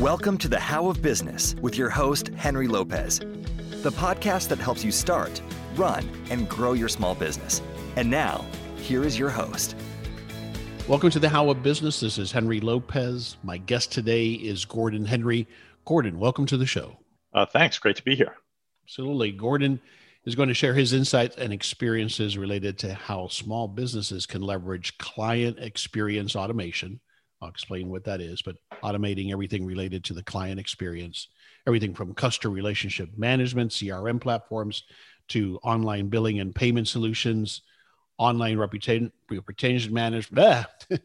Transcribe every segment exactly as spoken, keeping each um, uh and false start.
Welcome to The How of Business with your host, Henry Lopez, the podcast that helps you start, run, and grow your small business. And now, here is your host. Welcome to The How of Business. This is Henry Lopez. My guest today is Gordon Henry. Gordon, welcome to the show. Uh, thanks. Great to be here. Absolutely. Gordon is going to share his insights and experiences related to how small businesses can leverage client experience automation. I'll explain what that is, but automating everything related to the client experience, everything from customer relationship management, C R M platforms, to online billing and payment solutions, online reputation, reputation management. Let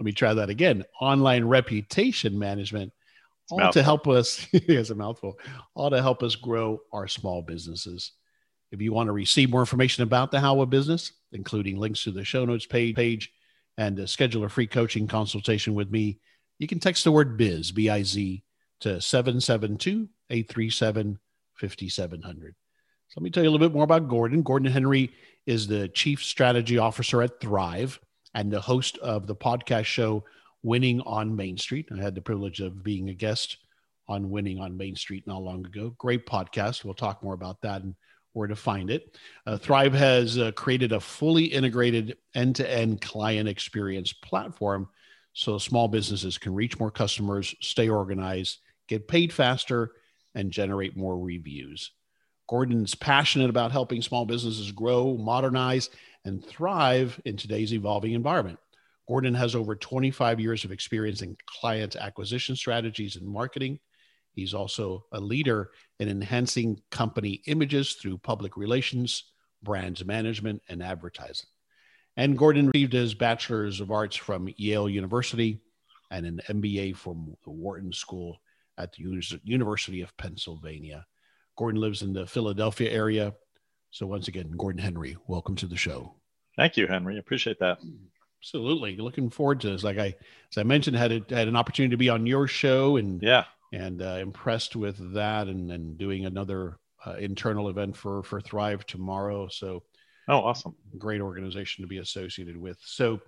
me try that again. Online reputation management, all to help us, it's a mouthful, all to help us grow our small businesses. If you want to receive more information about the How of Business, including links to the show notes page, page and uh, schedule a free coaching consultation with me, you can text the word biz, B I Z, to seven seven two, eight three seven, five seven zero zero. So let me tell you a little bit more about Gordon. Gordon Henry is the Chief Strategy Officer at Thryv and the host of the podcast show, Winning on Main Street. I had the privilege of being a guest on Winning on Main Street not long ago. Great podcast. We'll talk more about that and where to find it. Uh, Thryv has uh, created a fully integrated end-to-end client experience platform so small businesses can reach more customers, stay organized, get paid faster, and generate more reviews. Gordon's passionate about helping small businesses grow, modernize, and thrive in today's evolving environment. Gordon has over twenty-five years of experience in client acquisition strategies and marketing. He's also a leader in enhancing company images through public relations, brands management, and advertising. And Gordon received his Bachelor's of Arts from Yale University and an M B A from the Wharton School at the University of Pennsylvania. Gordon lives in the Philadelphia area. So once again, Gordon Henry, welcome to the show. Thank you, Henry. Appreciate that. Absolutely. Looking forward to this. Like I, as I mentioned, had a, had an opportunity to be on your show and yeah. And uh, impressed with that, and, and doing another uh, internal event for for Thryv tomorrow. So, oh, awesome! Great organization to be associated with. So,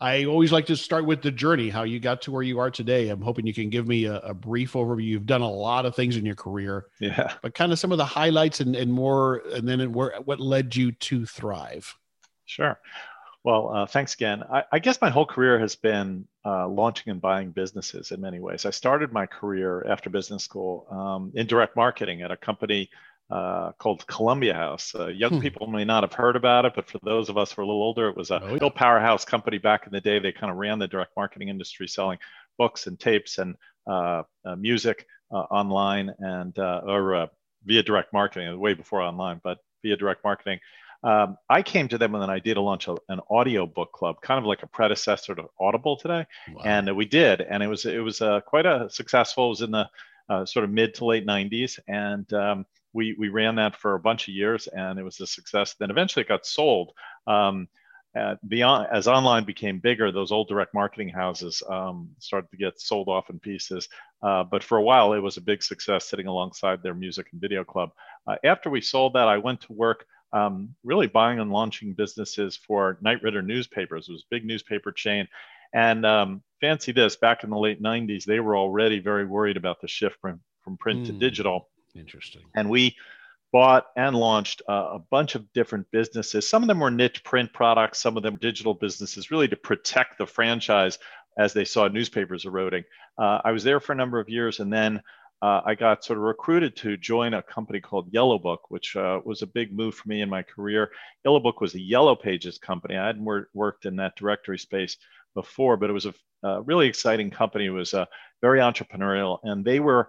I always like to start with the journey, how you got to where you are today. I'm hoping you can give me a, a brief overview. You've done a lot of things in your career, yeah. But kind of some of the highlights and, and more, and then where what led you to Thryv. Sure. Well, uh, thanks again. I, I guess my whole career has been uh, launching and buying businesses in many ways. I started my career after business school um, in direct marketing at a company uh, called Columbia House. Uh, young hmm. people may not have heard about it, but for those of us who are a little older, it was a real powerhouse company back in the day. They kind of ran the direct marketing industry, selling books and tapes and uh, uh, music uh, online and uh, or uh, via direct marketing, way before online, but via direct marketing. Um, I came to them with an idea to launch a, an audio book club, kind of like a predecessor to Audible today. Wow. And we did. And it was it was uh, quite a successful. It was in the uh, sort of mid to late nineties. And um, we, we ran that for a bunch of years. And it was a success. Then eventually it got sold. Um, uh, beyond, as online became bigger, those old direct marketing houses um, started to get sold off in pieces. Uh, but for a while, it was a big success sitting alongside their music and video club. Uh, after we sold that, I went to work Um, really buying and launching businesses for Knight Ridder newspapers. It was a big newspaper chain. And um, fancy this, back in the late nineties, they were already very worried about the shift from, from print mm, to digital. Interesting. And we bought and launched uh, a bunch of different businesses. Some of them were niche print products, some of them digital businesses, really to protect the franchise as they saw newspapers eroding. Uh, I was there for a number of years, and then Uh, I got sort of recruited to join a company called Yellow Book, which uh, was a big move for me in my career. Yellow Book was a Yellow Pages company. I hadn't wor- worked in that directory space before, but it was a uh, really exciting company. It was uh, very entrepreneurial, and they were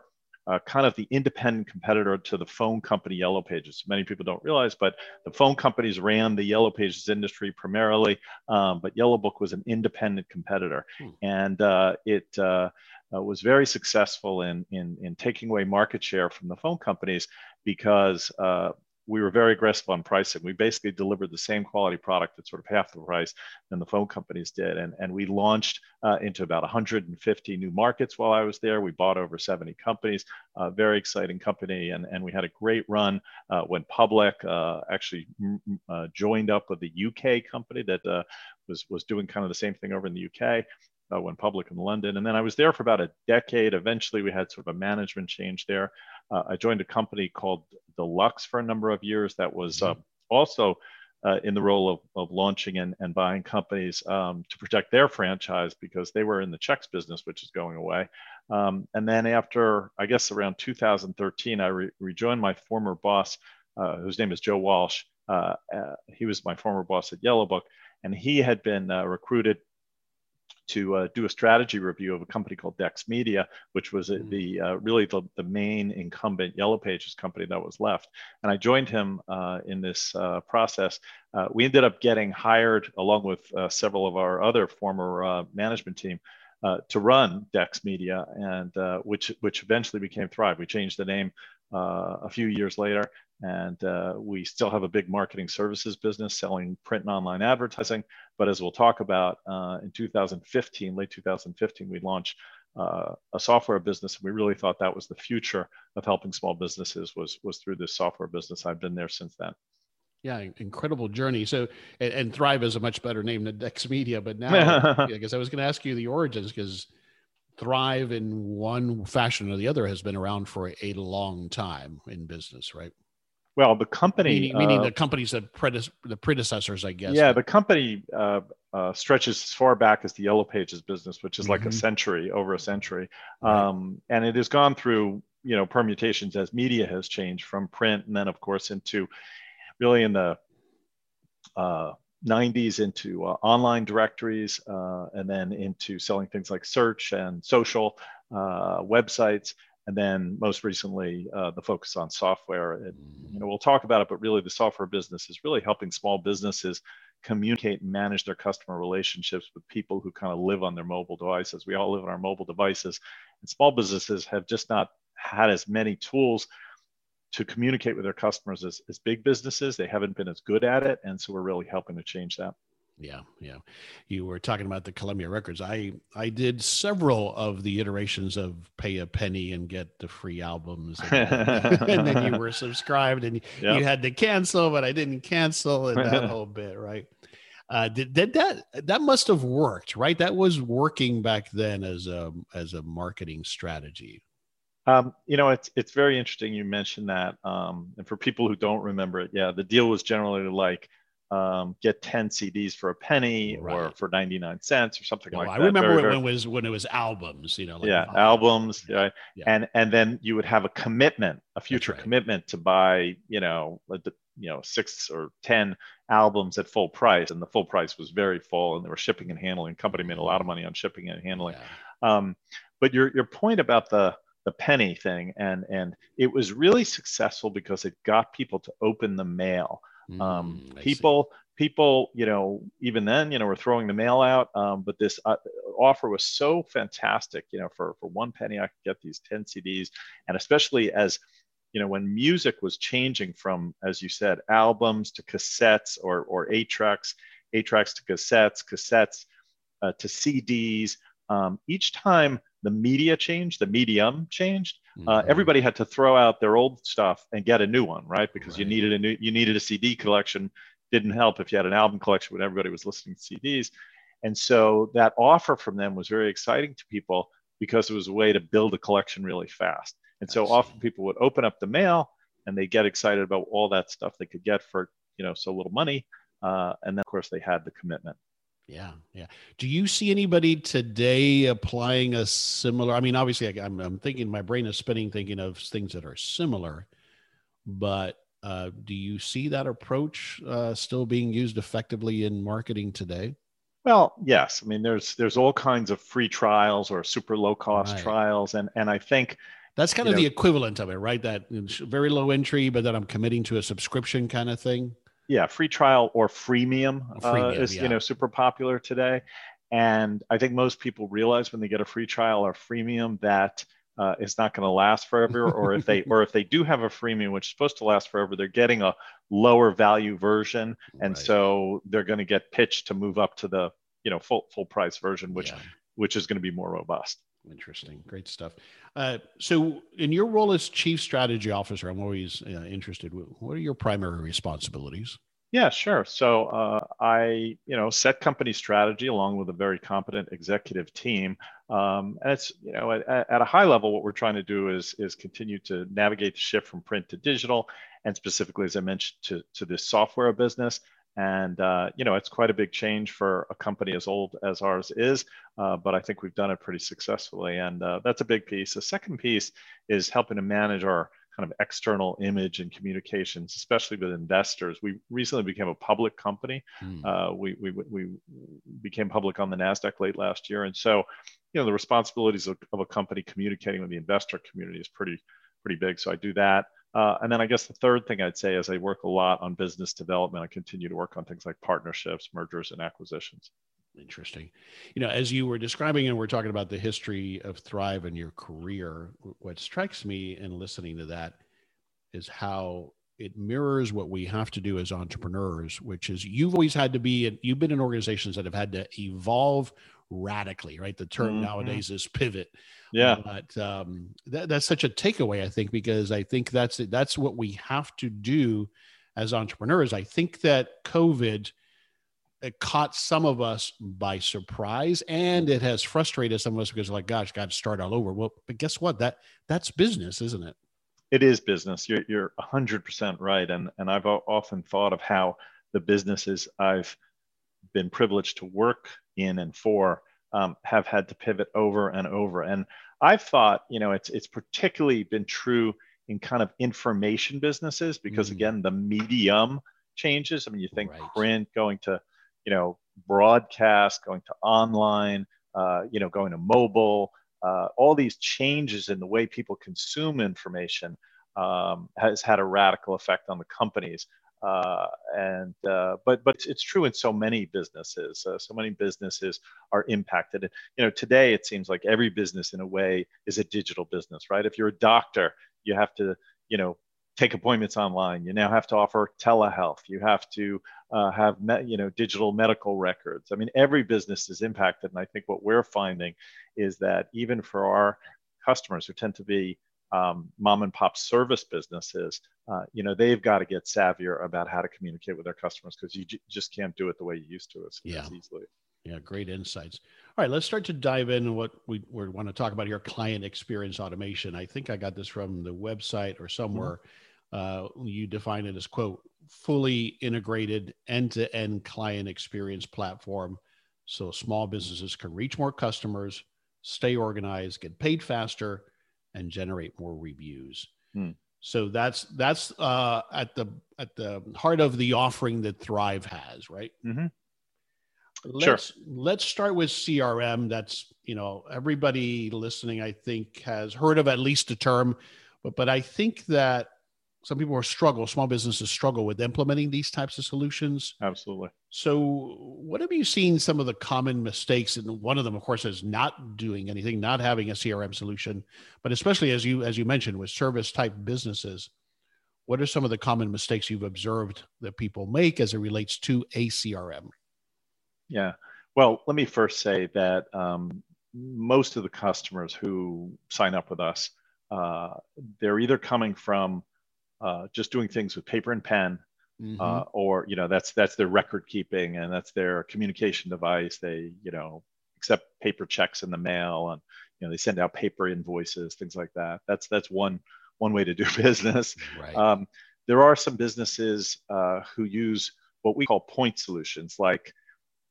uh, kind of the independent competitor to the phone company Yellow Pages. Many people don't realize, but the phone companies ran the Yellow Pages industry primarily, um, but Yellow Book was an independent competitor, hmm. and uh, it... Uh, Uh, was very successful in, in in taking away market share from the phone companies because uh, we were very aggressive on pricing. We basically delivered the same quality product at sort of half the price than the phone companies did. And, and we launched uh, into about one hundred fifty new markets while I was there. We bought over seventy companies, a very exciting company. And, and we had a great run, uh, went public, uh, actually uh, joined up with the U K company that uh, was, was doing kind of the same thing over in the U K. uh, went public in London. And then I was there for about a decade. Eventually, we had sort of a management change there. Uh, I joined a company called Deluxe for a number of years that was uh, also uh, in the role of, of launching and, and buying companies um, to protect their franchise because they were in the checks business, which is going away. Um, and then after, I guess, around two thousand thirteen, I re rejoined my former boss, uh, whose name is Joe Walsh. Uh, uh, he was my former boss at Yellow Book, and he had been uh, recruited to uh, do a strategy review of a company called Dex Media, which was mm-hmm. the uh, really the, the main incumbent Yellow Pages company that was left. And I joined him uh, in this uh, process. Uh, we ended up getting hired, along with uh, several of our other former uh, management team, uh, to run Dex Media, and uh, which which eventually became Thryv. We changed the name uh, a few years later. And uh, we still have a big marketing services business selling print and online advertising. But as we'll talk about, uh, in two thousand fifteen, late two thousand fifteen, we launched uh, a software business. We really thought that was the future of helping small businesses was, was through this software business. I've been there since then. Yeah, incredible journey. So, and, and Thryv is a much better name than Dex Media. But now, I guess I was going to ask you the origins, because Thryv in one fashion or the other has been around for a long time in business, right? Well, the company... Meaning, uh, meaning the companies, that predes the predecessors, I guess. Yeah, the company uh, uh, stretches as far back as the Yellow Pages business, which is mm-hmm. like a century, over a century. Um, right. And it has gone through, you know, permutations as media has changed from print, and then, of course, into really in the uh, nineties into uh, online directories, uh, and then into selling things like search and social uh, websites. And then most recently, uh, the focus on software. And, you know, we'll talk about it, but really the software business is really helping small businesses communicate and manage their customer relationships with people who kind of live on their mobile devices. We all live on our mobile devices, and small businesses have just not had as many tools to communicate with their customers as, as big businesses. They haven't been as good at it. And so we're really helping to change that. Yeah. Yeah. You were talking about the Columbia records. I, I did several of the iterations of pay a penny and get the free albums. And, and then you were subscribed and yep. you had to cancel, but I didn't cancel, and that whole bit. Right. Uh, did, did that, that must've worked, right? That was working back then as a, as a marketing strategy. Um, you know, it's, it's very interesting. You mentioned that. Um, and for people who don't remember it, yeah, the deal was generally like, Um, get ten C Ds for a penny, right, or for ninety-nine cents or something no, like I that. I remember very, very... when it was when it was albums, you know. Like yeah, albums, albums right? Yeah. And and then you would have a commitment, a future right. commitment to buy, you know, you know, six or ten albums at full price, and the full price was very full, and they were shipping and handling. The company made a lot of money on shipping and handling. Yeah. Um, but your your point about the the penny thing, and and it was really successful because it got people to open the mail. Um, mm, people, see. people, you know, even then, you know, were throwing the mail out. Um, but this uh, offer was so fantastic, you know, for, for one penny, I could get these ten C Ds. And especially as, you know, when music was changing from, as you said, albums to cassettes or, or eight tracks, eight tracks to cassettes, cassettes uh, to C Ds, um, each time the media changed, the medium changed. Uh, everybody had to throw out their old stuff and get a new one, right? Because right. you needed a new, you needed a C D collection. Didn't help if you had an album collection when everybody was listening to C Ds. And so that offer from them was very exciting to people because it was a way to build a collection really fast. And so Absolutely. often people would open up the mail and they get excited about all that stuff they could get for, you know, so little money. Uh, and then of course they had the commitment. Yeah. Yeah. Do you see anybody today applying a similar, I mean, obviously I, I'm, I'm thinking, my brain is spinning, thinking of things that are similar, but uh, do you see that approach uh, still being used effectively in marketing today? Well, yes. I mean, there's, there's all kinds of free trials or super low cost right. trials. And, and I think that's kind of know, the equivalent of it, right? That very low entry, but that I'm committing to a subscription kind of thing. Yeah, free trial or freemium, freemium uh, is yeah. you know, super popular today, and I think most people realize when they get a free trial or freemium that uh, it's not going to last forever. Or if they or if they do have a freemium, which is supposed to last forever, they're getting a lower value version, and right. so they're going to get pitched to move up to the you know full full price version, which yeah. which is going to be more robust. Interesting. Great stuff. Uh, so in your role as chief strategy officer, I'm always uh, interested, what are your primary responsibilities? Yeah, sure. So uh, I, you know, set company strategy along with a very competent executive team. Um, and it's, you know, at, at a high level, what we're trying to do is is continue to navigate the shift from print to digital, and specifically, as I mentioned, to to this software business. And uh, you know, it's quite a big change for a company as old as ours is, uh, but I think we've done it pretty successfully, and uh, that's a big piece. The second piece is helping to manage our kind of external image and communications, especially with investors. We recently became a public company. Mm. Uh, we, we we became public on the NASDAQ late last year. And so, you know, the responsibilities of, of a company communicating with the investor community is pretty, pretty big. So I do that. Uh, and then I guess the third thing I'd say is I work a lot on business development. I continue to work on things like partnerships, mergers, and acquisitions. Interesting. You know, as you were describing and we're talking about the history of Thryv and your career, what strikes me in listening to that is how it mirrors what we have to do as entrepreneurs, which is you've always had to be, you've been in organizations that have had to evolve radically, right? The term mm-hmm. nowadays is pivot. Yeah. But um, that, that's such a takeaway, I think, because I think that's that's what we have to do as entrepreneurs. I think that COVID it caught some of us by surprise, and it has frustrated some of us because, like, gosh, got to start all over. Well, but guess what? That that's business, isn't it? It is business. You're you're one hundred percent right, and and I've often thought of how the businesses I've been privileged to work in and for um, have had to pivot over and over. And I've thought, you know, it's it's particularly been true in kind of information businesses because, mm-hmm. again, the medium changes. I mean, you think right. print going to you know, broadcast, going to online, uh, you know, going to mobile, uh, all these changes in the way people consume information um, has had a radical effect on the companies. Uh, and, uh, but, but it's true in so many businesses, uh, so many businesses are impacted. And, you know, today it seems like every business in a way is a digital business, right? If you're a doctor, you have to, you know, take appointments online. You now have to offer telehealth. You have to uh, have me- you know digital medical records. I mean, every business is impacted, and I think what we're finding is that even for our customers who tend to be um, mom and pop service businesses, uh, you know, they've got to get savvier about how to communicate with their customers because you j- just can't do it the way you used to as, yeah. as easily. Yeah, great insights. All right, let's start to dive into what we, we want to talk about here: client experience automation. I think I got this from the website or somewhere. Mm-hmm. Uh, you define it as, quote, fully integrated end-to-end client experience platform so small businesses can reach more customers, stay organized, get paid faster, and generate more reviews. Hmm. So that's that's uh, at the at the heart of the offering that Thryv has, right? Mm-hmm. Let's, sure. Let's start with C R M. That's, you know, everybody listening, I think, has heard of at least the term, but but I think that some people are struggle, small businesses struggle with implementing these types of solutions. Absolutely. So what have you seen some of the common mistakes? And one of them, of course, is not doing anything, not having a C R M solution, but especially as you, as you mentioned, with service type businesses, what are some of the common mistakes you've observed that people make as it relates to a C R M? Yeah. Well, let me first say that um, most of the customers who sign up with us, uh, they're either coming from Uh, just doing things with paper and pen, mm-hmm. uh, or, you know, that's that's their record keeping and that's their communication device. They, you know, accept paper checks in the mail and, you know, they send out paper invoices, things like that. That's that's one one way to do business. Right. Um, there are some businesses uh, who use what we call point solutions, like,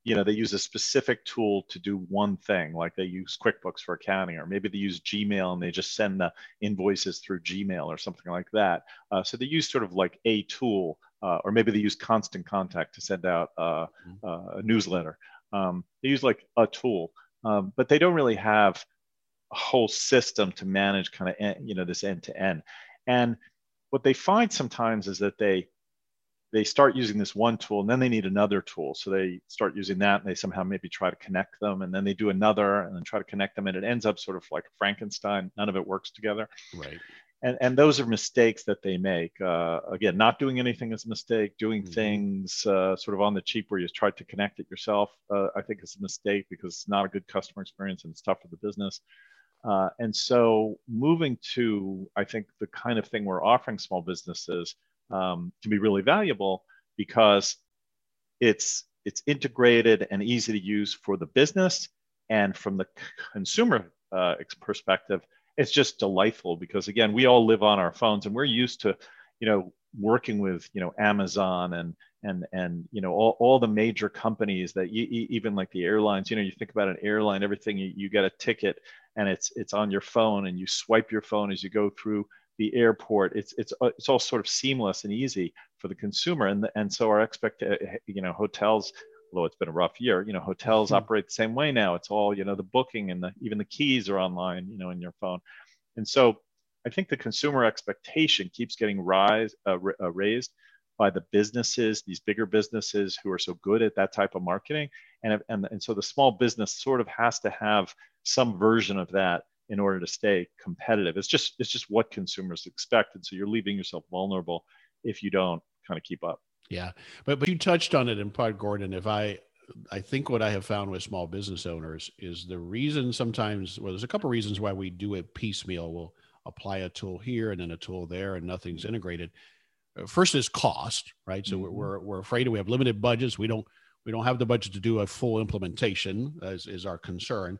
you know, they use a specific tool to do one thing, like they use QuickBooks for accounting, or maybe they use Gmail and they just send the invoices through Gmail or something like that. Uh, so they use sort of like a tool, uh, or maybe they use Constant Contact to send out uh, uh, a newsletter. Um, they use like a tool, um, but they don't really have a whole system to manage kind of, you know, this end to end. And what they find sometimes is that they they start using this one tool and then they need another tool. So they start using that and they somehow maybe try to connect them and then they do another and then try to connect them. And it ends up sort of like Frankenstein. None of it works together. Right. And and those are mistakes that they make. Uh, again, not doing anything is a mistake. Doing mm-hmm. things uh, sort of on the cheap where you try to connect it yourself, uh, I think is a mistake because it's not a good customer experience and it's tough for the business. Uh, and so moving to, I think, the kind of thing we're offering small businesses Um, can be really valuable because it's it's integrated and easy to use for the business. And from the consumer uh, perspective, it's just delightful because, again, we all live on our phones and we're used to, you know, working with, you know, Amazon and, and, and, you know, all, all the major companies that you, even like the airlines, you know, you think about an airline, everything, you, you get a ticket and it's, it's on your phone and you swipe your phone as you go through the airport. It's, it's, it's all sort of seamless and easy for the consumer. And, and so our expect, you know, hotels, although it's been a rough year, you know, hotels mm-hmm. operate the same way now. It's all, you know, the booking and the, even the keys are online, you know, in your phone. And so I think the consumer expectation keeps getting rise, uh, uh, raised by the businesses, these bigger businesses who are so good at that type of marketing. And, and, and so the small business sort of has to have some version of that in order to stay competitive. It's just, it's just what consumers expect. And so you're leaving yourself vulnerable if you don't kind of keep up. Yeah. But, but you touched on it in part, Gordon. If I, I think what I have found with small business owners is the reason sometimes, well, there's a couple of reasons why we do it piecemeal. We'll apply a tool here and then a tool there and nothing's integrated. First is cost, right? So mm-hmm. we're, we're afraid we have limited budgets. We don't, we don't have the budget to do a full implementation as is our concern.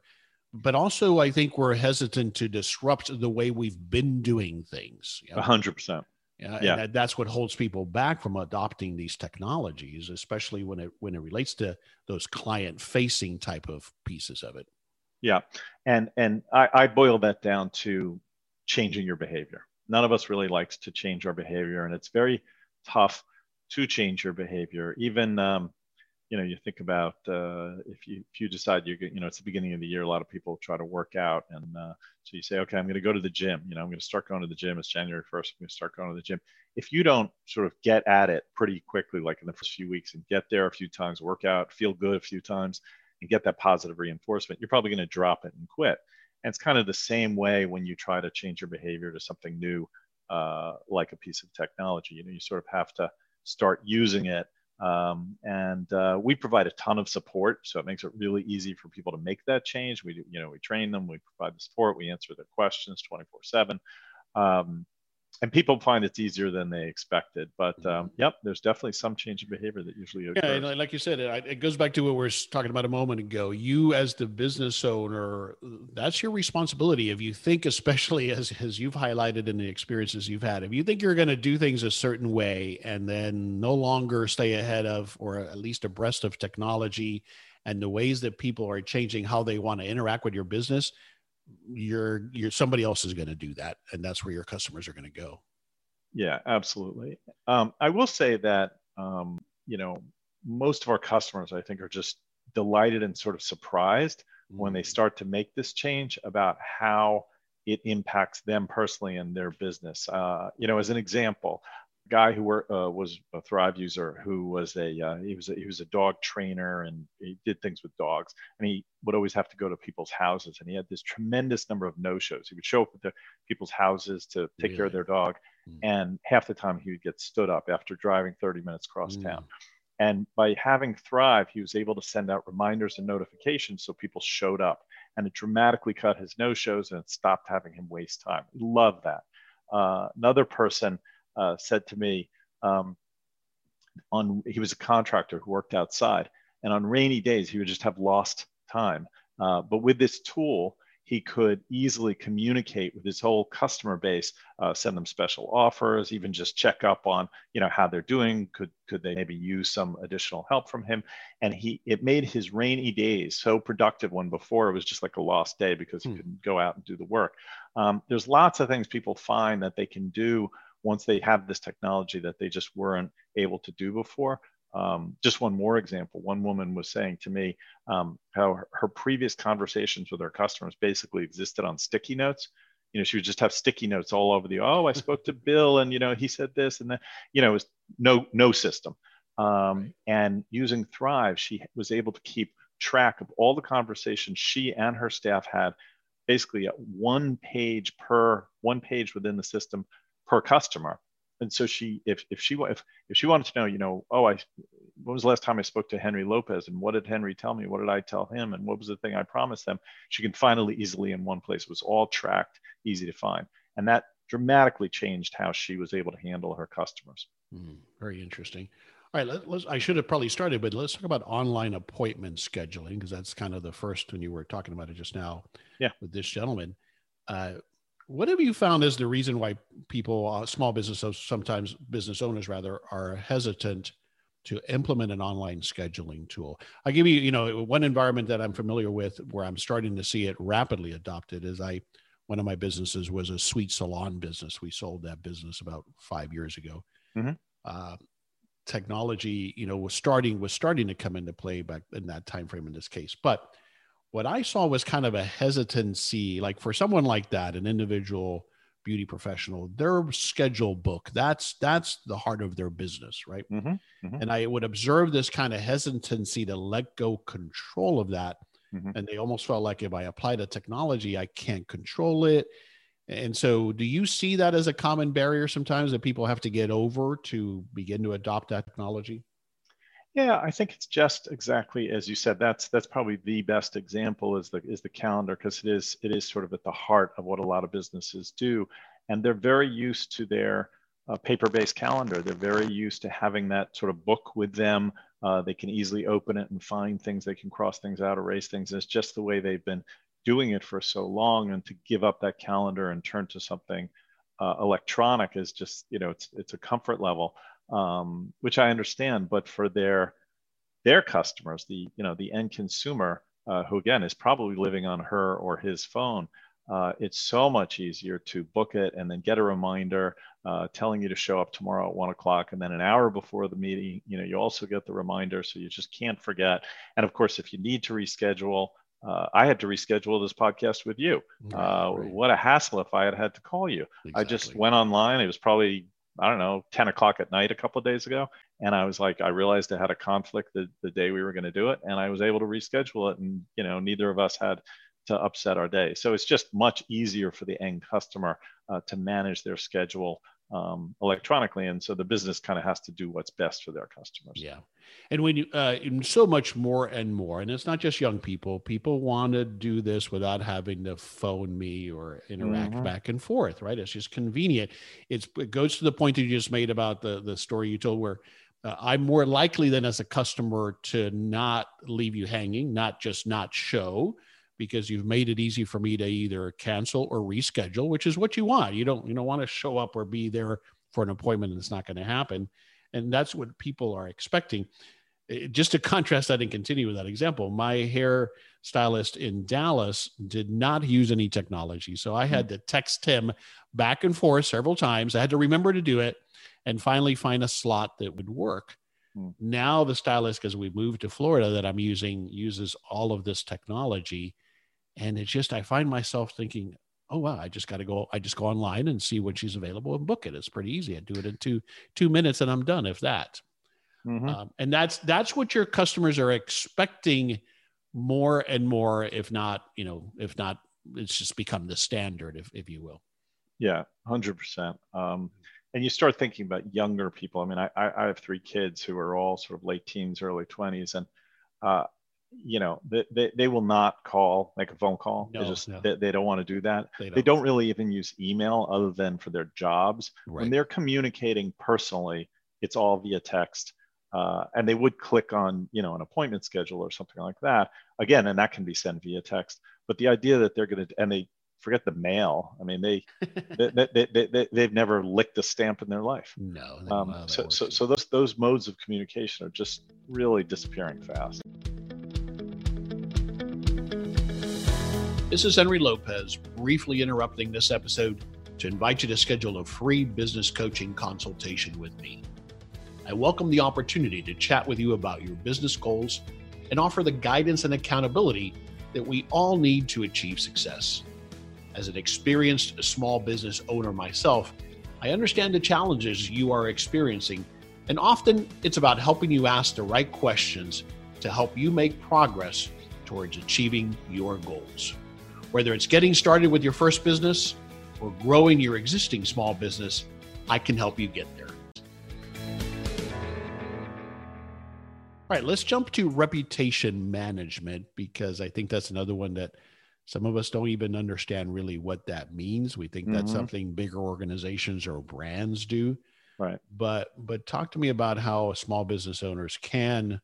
But also I think we're hesitant to disrupt the way we've been doing things. A hundred percent. Yeah, yeah. And that's what holds people back from adopting these technologies, especially when it when it relates to those client-facing type of pieces of it. Yeah, and and I, I boil that down to changing your behavior. None of us really likes to change our behavior, and it's very tough to change your behavior. Even um, you know, you think about uh, if you if you decide you you know it's the beginning of the year, a lot of people try to work out, and uh, so you say, okay, I'm going to go to the gym. You know, I'm going to start going to the gym. It's January first. I'm going to start going to the gym. If you don't sort of get at it pretty quickly, like in the first few weeks, and get there a few times, work out, feel good a few times, and get that positive reinforcement, you're probably going to drop it and quit. And it's kind of the same way when you try to change your behavior to something new, uh, like a piece of technology. You know, you sort of have to start using it. Um, and uh, we provide a ton of support, so it makes it really easy for people to make that change. We, you know, we train them, we provide the support, we answer their questions twenty-four seven, um, and people find it's easier than they expected. But um, yep, there's definitely some change in behavior that usually occurs. Yeah, and like you said, it, it goes back to what we were talking about a moment ago. You, as the business owner, that's your responsibility. If you think, especially as as you've highlighted in the experiences you've had, if you think you're going to do things a certain way and then no longer stay ahead of, or at least abreast of, technology and the ways that people are changing how they want to interact with your business, you're you're somebody else is going to do that, and that's where your customers are going to go. Yeah, absolutely. Um, I will say that um, you know, most of our customers, I think, are just delighted and sort of surprised mm-hmm. when they start to make this change about how it impacts them personally and their business. Uh, you know, as an example, a guy who were, uh, was a Thryv user who was a uh, he was a, he was a dog trainer, and he did things with dogs, and he would always have to go to people's houses, and he had this tremendous number of no-shows. He would show up at the people's houses to take really? care of their dog, mm. and half the time he would get stood up after driving thirty minutes across mm. town. And by having Thryv, he was able to send out reminders and notifications so people showed up, and it dramatically cut his no-shows, and it stopped having him waste time. Love that. Uh, another person uh, said to me, um, on he was a contractor who worked outside, and on rainy days, he would just have lost time. Uh, but with this tool, he could easily communicate with his whole customer base, uh, send them special offers, even just check up on, you know, how they're doing. Could could they maybe use some additional help from him? And he it made his rainy days so productive when before it was just like a lost day because he hmm. couldn't go out and do the work. Um, there's lots of things people find that they can do once they have this technology that they just weren't able to do before. Um, just one more example. One woman was saying to me um, how her, her previous conversations with her customers basically existed on sticky notes. You know, she would just have sticky notes all over the, oh, I spoke to Bill, and, you know, he said this, and then, you know, it was no, no system. Um, and using Thryv, she was able to keep track of all the conversations she and her staff had, basically at one page per one page within the system per customer. And so she, if if she if, if she wanted to know, you know, oh, I, when was the last time I spoke to Henry Lopez, and what did Henry tell me? What did I tell him? And what was the thing I promised them? She can finally easily in one place. It was all tracked, easy to find. And that dramatically changed how she was able to handle her customers. Mm, very interesting. All right, let, let's, I should have probably started, but let's talk about online appointment scheduling, because that's kind of the first when you were talking about it just now yeah. with this gentleman. Uh, what have you found is the reason why people, uh, small businesses, sometimes business owners rather, are hesitant to implement an online scheduling tool? I'll give you, you know, one environment that I'm familiar with where I'm starting to see it rapidly adopted is I, one of my businesses was a sweet salon business. We sold that business about five years ago. Mm-hmm. Uh, technology, you know, was starting was starting to come into play back in that time frame in this case. But what I saw was kind of a hesitancy, like for someone like that, an individual beauty professional, their schedule book, that's that's the heart of their business, right? Mm-hmm, mm-hmm. And I would observe this kind of hesitancy to let go control of that. Mm-hmm. And they almost felt like if I apply the technology, I can't control it. And so do you see that as a common barrier sometimes that people have to get over to begin to adopt that technology? Yeah, I think it's just exactly as you said. That's that's probably the best example is the is the calendar, because it is it is sort of at the heart of what a lot of businesses do, and they're very used to their uh, paper-based calendar. They're very used to having that sort of book with them. Uh, they can easily open it and find things. They can cross things out, erase things. And it's just the way they've been doing it for so long, and to give up that calendar and turn to something uh, electronic is just, you know, it's it's a comfort level. Um, which I understand, but for their their customers, the you know the end consumer, uh, who again is probably living on her or his phone, uh, it's so much easier to book it and then get a reminder uh, telling you to show up tomorrow at one o'clock, and then an hour before the meeting, you know, you also get the reminder, so you just can't forget. And of course, if you need to reschedule, uh, I had to reschedule this podcast with you. Uh, right. What a hassle if I had had to call you. Exactly. I just went online. It was probably, I don't know, ten o'clock at night a couple of days ago. And I was like, I realized I had a conflict the, the day we were going to do it. And I was able to reschedule it. And, you know, neither of us had to upset our day. So it's just much easier for the end customer uh, to manage their schedule um, electronically. And so the business kind of has to do what's best for their customers. Yeah. And when you, uh, and so much more and more, and it's not just young people, people want to do this without having to phone me or interact mm-hmm. back and forth, right? It's just convenient. It's, it goes to the point that you just made about the, the story you told where uh, I'm more likely than as a customer to not leave you hanging, not just not show, because you've made it easy for me to either cancel or reschedule, which is what you want. You don't, you don't want to show up or be there for an appointment and it's not going to happen. And that's what people are expecting. It, just to contrast that and continue with that example, my hair stylist in Dallas did not use any technology. So I had to text him back and forth several times. I had to remember to do it and finally find a slot that would work. Hmm. Now the stylist, because we moved to Florida, that I'm using uses all of this technology. And it's just, I find myself thinking, oh, wow, I just got to go, I just go online and see when she's available and book it. It's pretty easy. I do it in two, two minutes and I'm done, if that. Mm-hmm. Um, and that's, that's what your customers are expecting more and more, if not, you know, if not, it's just become the standard, if, if you will. Yeah, one hundred percent. Um, and you start thinking about younger people. I mean, I, I have three kids who are all sort of late teens, early twenties. And, uh, you know, they, they, they will not call, make a phone call. No, just, no. They, they don't want to do that. They don't, they don't really even use email other than for their jobs. Right. When they're communicating personally, it's all via text. Uh, and they would click on, you know, an appointment schedule or something like that. Again, and that can be sent via text. But the idea that they're going to, and they forget the mail. I mean, they, they, they, they, they, they've never licked a stamp in their life. No. They, um, wow, so so, so those, those modes of communication are just really disappearing fast. This is Henry Lopez, briefly interrupting this episode to invite you to schedule a free business coaching consultation with me. I welcome the opportunity to chat with you about your business goals and offer the guidance and accountability that we all need to achieve success. As an experienced small business owner myself, I understand the challenges you are experiencing, and often it's about helping you ask the right questions to help you make progress towards achieving your goals. Whether it's getting started with your first business or growing your existing small business, I can help you get there. All right, let's jump to reputation management, because I think that's another one that some of us don't even understand really what that means. We think mm-hmm. that's something bigger organizations or brands do. Right. But, but talk to me about how small business owners can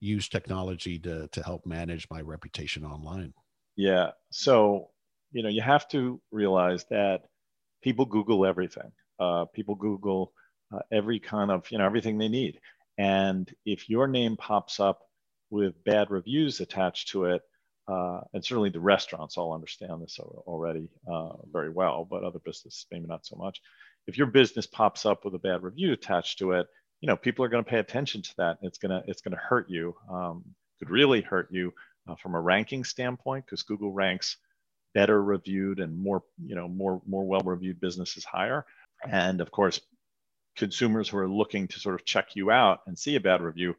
use technology to, to help manage my reputation online. Yeah. So, you know, you have to realize that people Google everything. Uh, people Google uh, every kind of, you know, everything they need. And if your name pops up with bad reviews attached to it, uh, and certainly the restaurants all understand this already uh, very well, but other businesses, maybe not so much. If your business pops up with a bad review attached to it, you know, people are going to pay attention to that. It's going to, it's going to hurt you. Um, could really hurt you uh, from a ranking standpoint, because Google ranks better reviewed and more, you know, more, more well-reviewed businesses higher. And of course, consumers who are looking to sort of check you out and see a bad review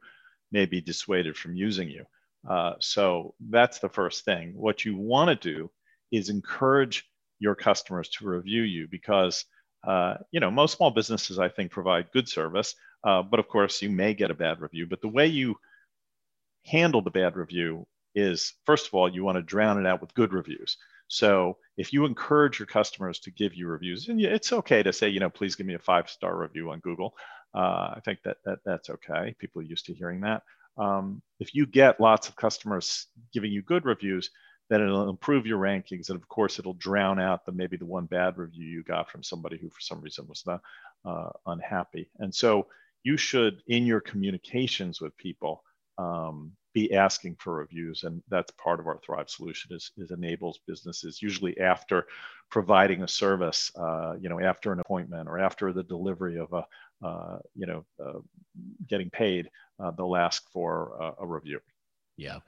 may be dissuaded from using you. Uh, so that's the first thing. What you want to do is encourage your customers to review you, because, uh, you know, most small businesses, I think, provide good service. Uh, but of course, you may get a bad review. But the way you handle the bad review is, first of all, you want to drown it out with good reviews. So if you encourage your customers to give you reviews, and it's okay to say, you know, please give me a five-star review on Google. Uh, I think that, that that's okay. People are used to hearing that. Um, if you get lots of customers giving you good reviews, then it'll improve your rankings. And of course, it'll drown out the maybe the one bad review you got from somebody who for some reason was not, uh, unhappy. And so you should, in your communications with people, um, be asking for reviews. And that's part of our Thryv solution is, is enables businesses, usually after providing a service, uh, you know, after an appointment or after the delivery of a, uh, you know, uh, getting paid, uh, they'll ask for a, a review. Yeah.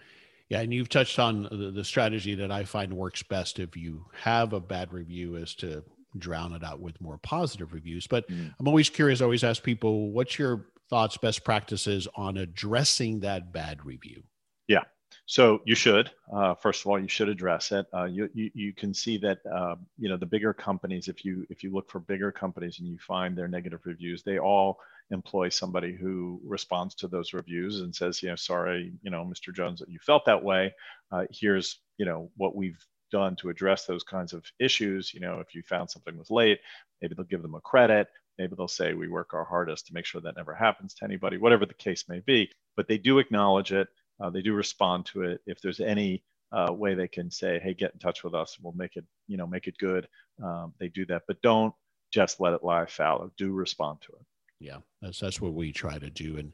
Yeah. And you've touched on the, the strategy that I find works best if you have a bad review is to drown it out with more positive reviews. But mm. I'm always curious, I always ask people, what's your thoughts, best practices on addressing that bad review? Yeah. So you should, uh, first of all, you should address it. Uh, you, you you can see that, uh, you know, the bigger companies, if you if you look for bigger companies and you find their negative reviews, they all employ somebody who responds to those reviews and says, you know, sorry, you know, Mister Jones, that you felt that way. Uh, here's, you know, what we've done to address those kinds of issues. You know, if you found something was late, maybe they'll give them a credit. Maybe they'll say we work our hardest to make sure that never happens to anybody, whatever the case may be. But they do acknowledge it. Uh, they do respond to it. If there's any uh, way they can say, hey, get in touch with us. We'll make it, you know, make it good. Um, they do that. But don't just let it lie fallow. Do respond to it. Yeah, that's that's what we try to do. And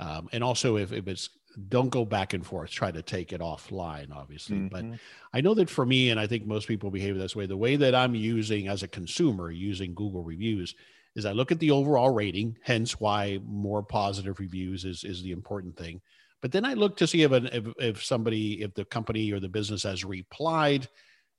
um, and also, if, if it's don't go back and forth, try to take it offline, obviously. Mm-hmm. But I know that for me, and I think most people behave this way, the way that I'm using as a consumer, using Google reviews, is I look at the overall rating, hence why more positive reviews is, is the important thing. But then I look to see if, an, if if somebody, if the company or the business has replied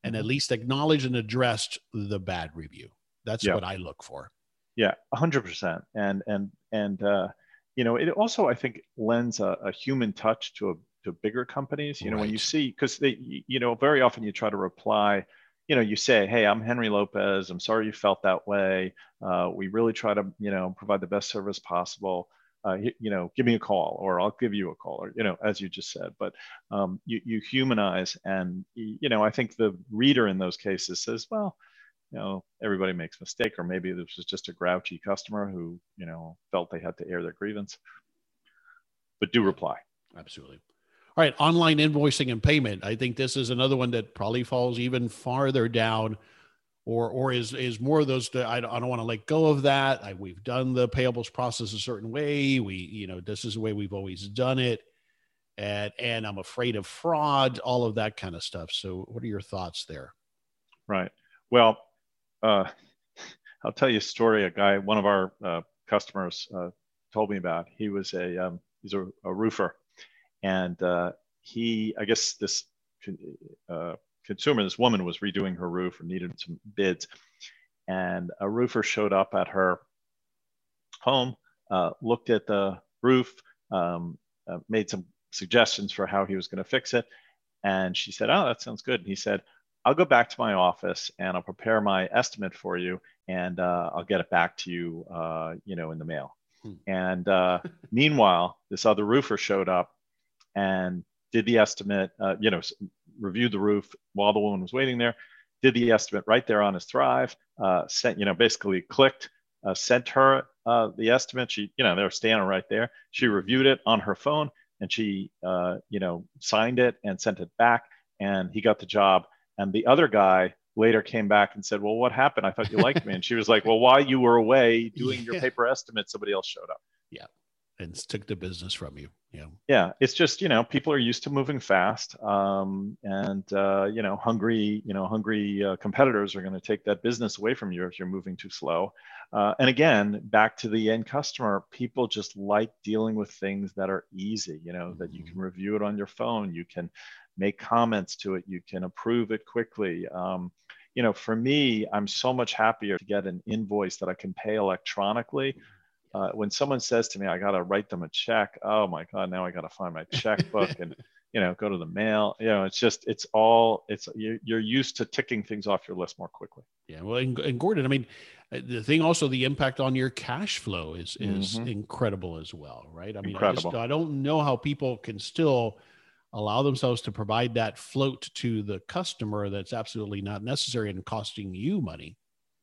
and at least acknowledged and addressed the bad review. That's yeah. what I look for. Yeah, one hundred percent. And, and, and uh, you know, it also, I think, lends a, a human touch to, a, to bigger companies. You know, right. when you see, because they, you know, very often you try to reply, you know, you say, hey, I'm Henry Lopez. I'm sorry you felt that way. Uh, we really try to, you know, provide the best service possible. Uh, you know, give me a call, or I'll give you a call, or, you know, as you just said. But um, you, you humanize, and, you know, I think the reader in those cases says, well, you know, everybody makes mistakes, or maybe this was just a grouchy customer who, you know, felt they had to air their grievance. But do reply. Absolutely. All right, online invoicing and payment. I think this is another one that probably falls even farther down, or or is is more of those. I don't, I don't want to let go of that. I, we've done the payables process a certain way. We, you know, this is the way we've always done it, and and I'm afraid of fraud, all of that kind of stuff. So, what are your thoughts there? Right. Well, uh, I'll tell you a story. A guy, one of our uh, customers, uh, told me about. He was a um, he's a, a roofer. And uh, he, I guess this uh, consumer, this woman was redoing her roof or needed some bids. And a roofer showed up at her home, uh, looked at the roof, um, uh, made some suggestions for how he was going to fix it. And she said, oh, that sounds good. And he said, I'll go back to my office and I'll prepare my estimate for you. And uh, I'll get it back to you, uh, you know, in the mail. Hmm. And uh, meanwhile, this other roofer showed up and did the estimate, uh, you know, reviewed the roof while the woman was waiting there, did the estimate right there on his Thryv, uh, sent, you know, basically clicked, uh, sent her uh, the estimate. She, you know, they were standing right there. She reviewed it on her phone and she, uh, you know, signed it and sent it back, and he got the job. And the other guy later came back and said, well, what happened? I thought you liked me. And she was like, well, while you were away doing yeah. your paper estimate, somebody else showed up. Yeah. And took the business from you. Yeah. Yeah. It's just, you know, people are used to moving fast, um, and, uh, you know, hungry, you know, hungry uh, competitors are going to take that business away from you if you're moving too slow. Uh, and again, back to the end customer, people just like dealing with things that are easy, you know, mm-hmm. that you can review it on your phone. You can make comments to it. You can approve it quickly. Um, you know, for me, I'm so much happier to get an invoice that I can pay electronically. Uh, when someone says to me, I got to write them a check. Oh my God, now I got to find my checkbook and, you know, go to the mail. You know, it's just, it's all, it's, you're, you're used to ticking things off your list more quickly. Yeah. Well, and, and Gordon, I mean, the thing also, the impact on your cash flow is, is mm-hmm. incredible as well. Right. I mean, I, just, I don't know how people can still allow themselves to provide that float to the customer. That's absolutely not necessary and costing you money.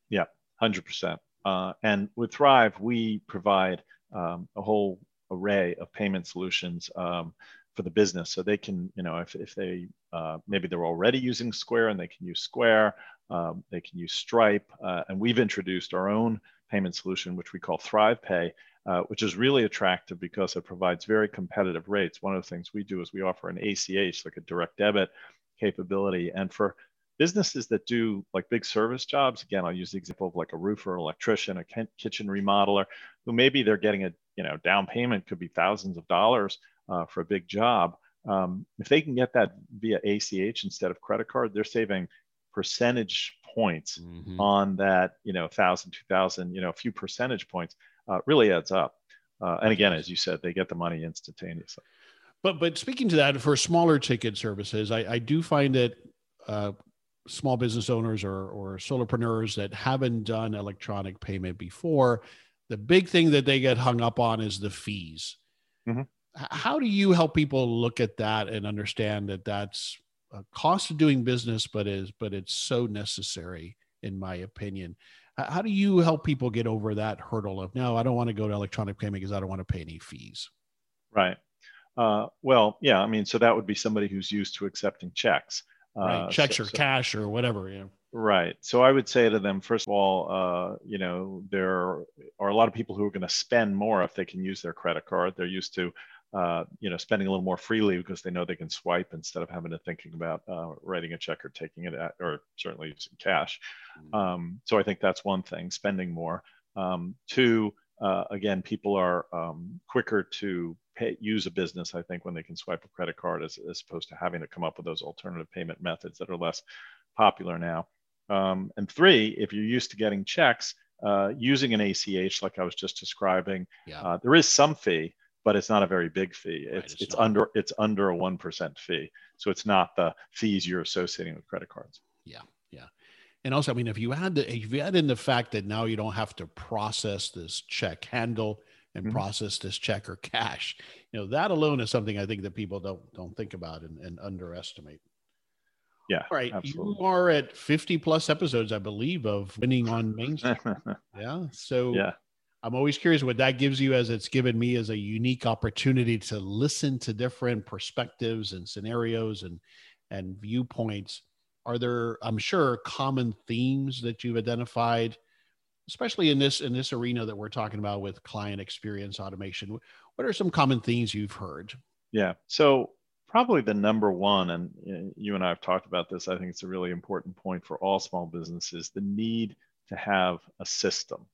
Yeah. one hundred percent. Uh, and with Thryv, we provide um, a whole array of payment solutions um, for the business. So they can, you know, if, if they, uh, maybe they're already using Square and they can use Square, um, they can use Stripe. Uh, and we've introduced our own payment solution, which we call Thryv Pay, uh, which is really attractive because it provides very competitive rates. One of the things we do is we offer an A C H, like a direct debit capability. And for businesses that do like big service jobs, again, I'll use the example of like a roofer, electrician, a kitchen remodeler, who maybe they're getting a, you know, down payment could be thousands of dollars uh, for a big job. Um, if they can get that via A C H instead of credit card, they're saving percentage points mm-hmm. on that, you know, thousand, two thousand, you know, a few percentage points uh, really adds up. Uh, and again, as you said, they get the money instantaneously. But but speaking to that, for smaller ticket services, I, I do find that uh, small business owners or, or solopreneurs that haven't done electronic payment before, the big thing that they get hung up on is the fees. Mm-hmm. How do you help people look at that and understand that that's a cost of doing business, but is, but it's so necessary in my opinion? How do you help people get over that hurdle of, no, I don't want to go to electronic payment because I don't want to pay any fees? Right. Uh, well, yeah, I mean, so that would be somebody who's used to accepting checks. Right. Checks uh, so, or so, cash or whatever. Yeah. Right. So I would say to them, first of all, uh, you know, there are a lot of people who are going to spend more if they can use their credit card. They're used to, uh, you know, spending a little more freely because they know they can swipe instead of having to thinking about uh, writing a check or taking it at, or certainly using cash. Mm-hmm. Um, so I think that's one thing, spending more. Um, two, uh, again, people are um, quicker to Pay, use a business, I think, when they can swipe a credit card as, as opposed to having to come up with those alternative payment methods that are less popular now. Um, and three, if you're used to getting checks, uh, using an A C H, like I was just describing, yeah. uh, there is some fee, but it's not a very big fee. It's, right, it's, it's under it's under a one percent fee. So it's not the fees you're associating with credit cards. Yeah, yeah. And also, I mean, if you add, the, if you add in the fact that now you don't have to process this check handle, and mm-hmm. process this check or cash, you know, that alone is something I think that people don't don't think about and, and underestimate. Yeah. All right. Absolutely. You are at fifty plus episodes, I believe, of Winning on Main Street. Yeah. So yeah. I'm always curious what that gives you, as it's given me as a unique opportunity to listen to different perspectives and scenarios and, and viewpoints. Are there, I'm sure, common themes that you've identified, especially in this in this arena that we're talking about with client experience automation? What are some common themes you've heard? Yeah, so probably the number one, and you and I have talked about this, I think it's a really important point for all small businesses, the need to have a system,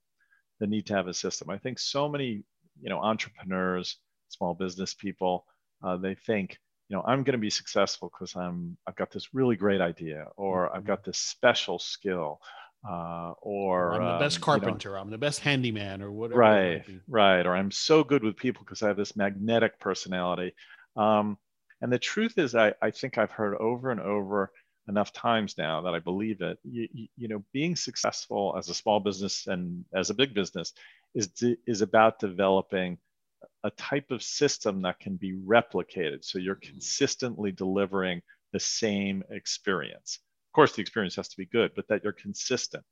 the need to have a system. I think so many, you know, entrepreneurs, small business people, uh, they think, you know, I'm going to be successful because I'm I've got this really great idea, or I've got this special skill, uh or I'm the best carpenter, um, you know, I'm the best handyman, or whatever. Right, right. Or I'm so good with people because I have this magnetic personality. Um, and the truth is, I, I think I've heard over and over enough times now that I believe it. You, you, you know, being successful as a small business and as a big business is de- is about developing a type of system that can be replicated. So you're consistently delivering the same experience. Of course, the experience has to be good, but that you're consistent.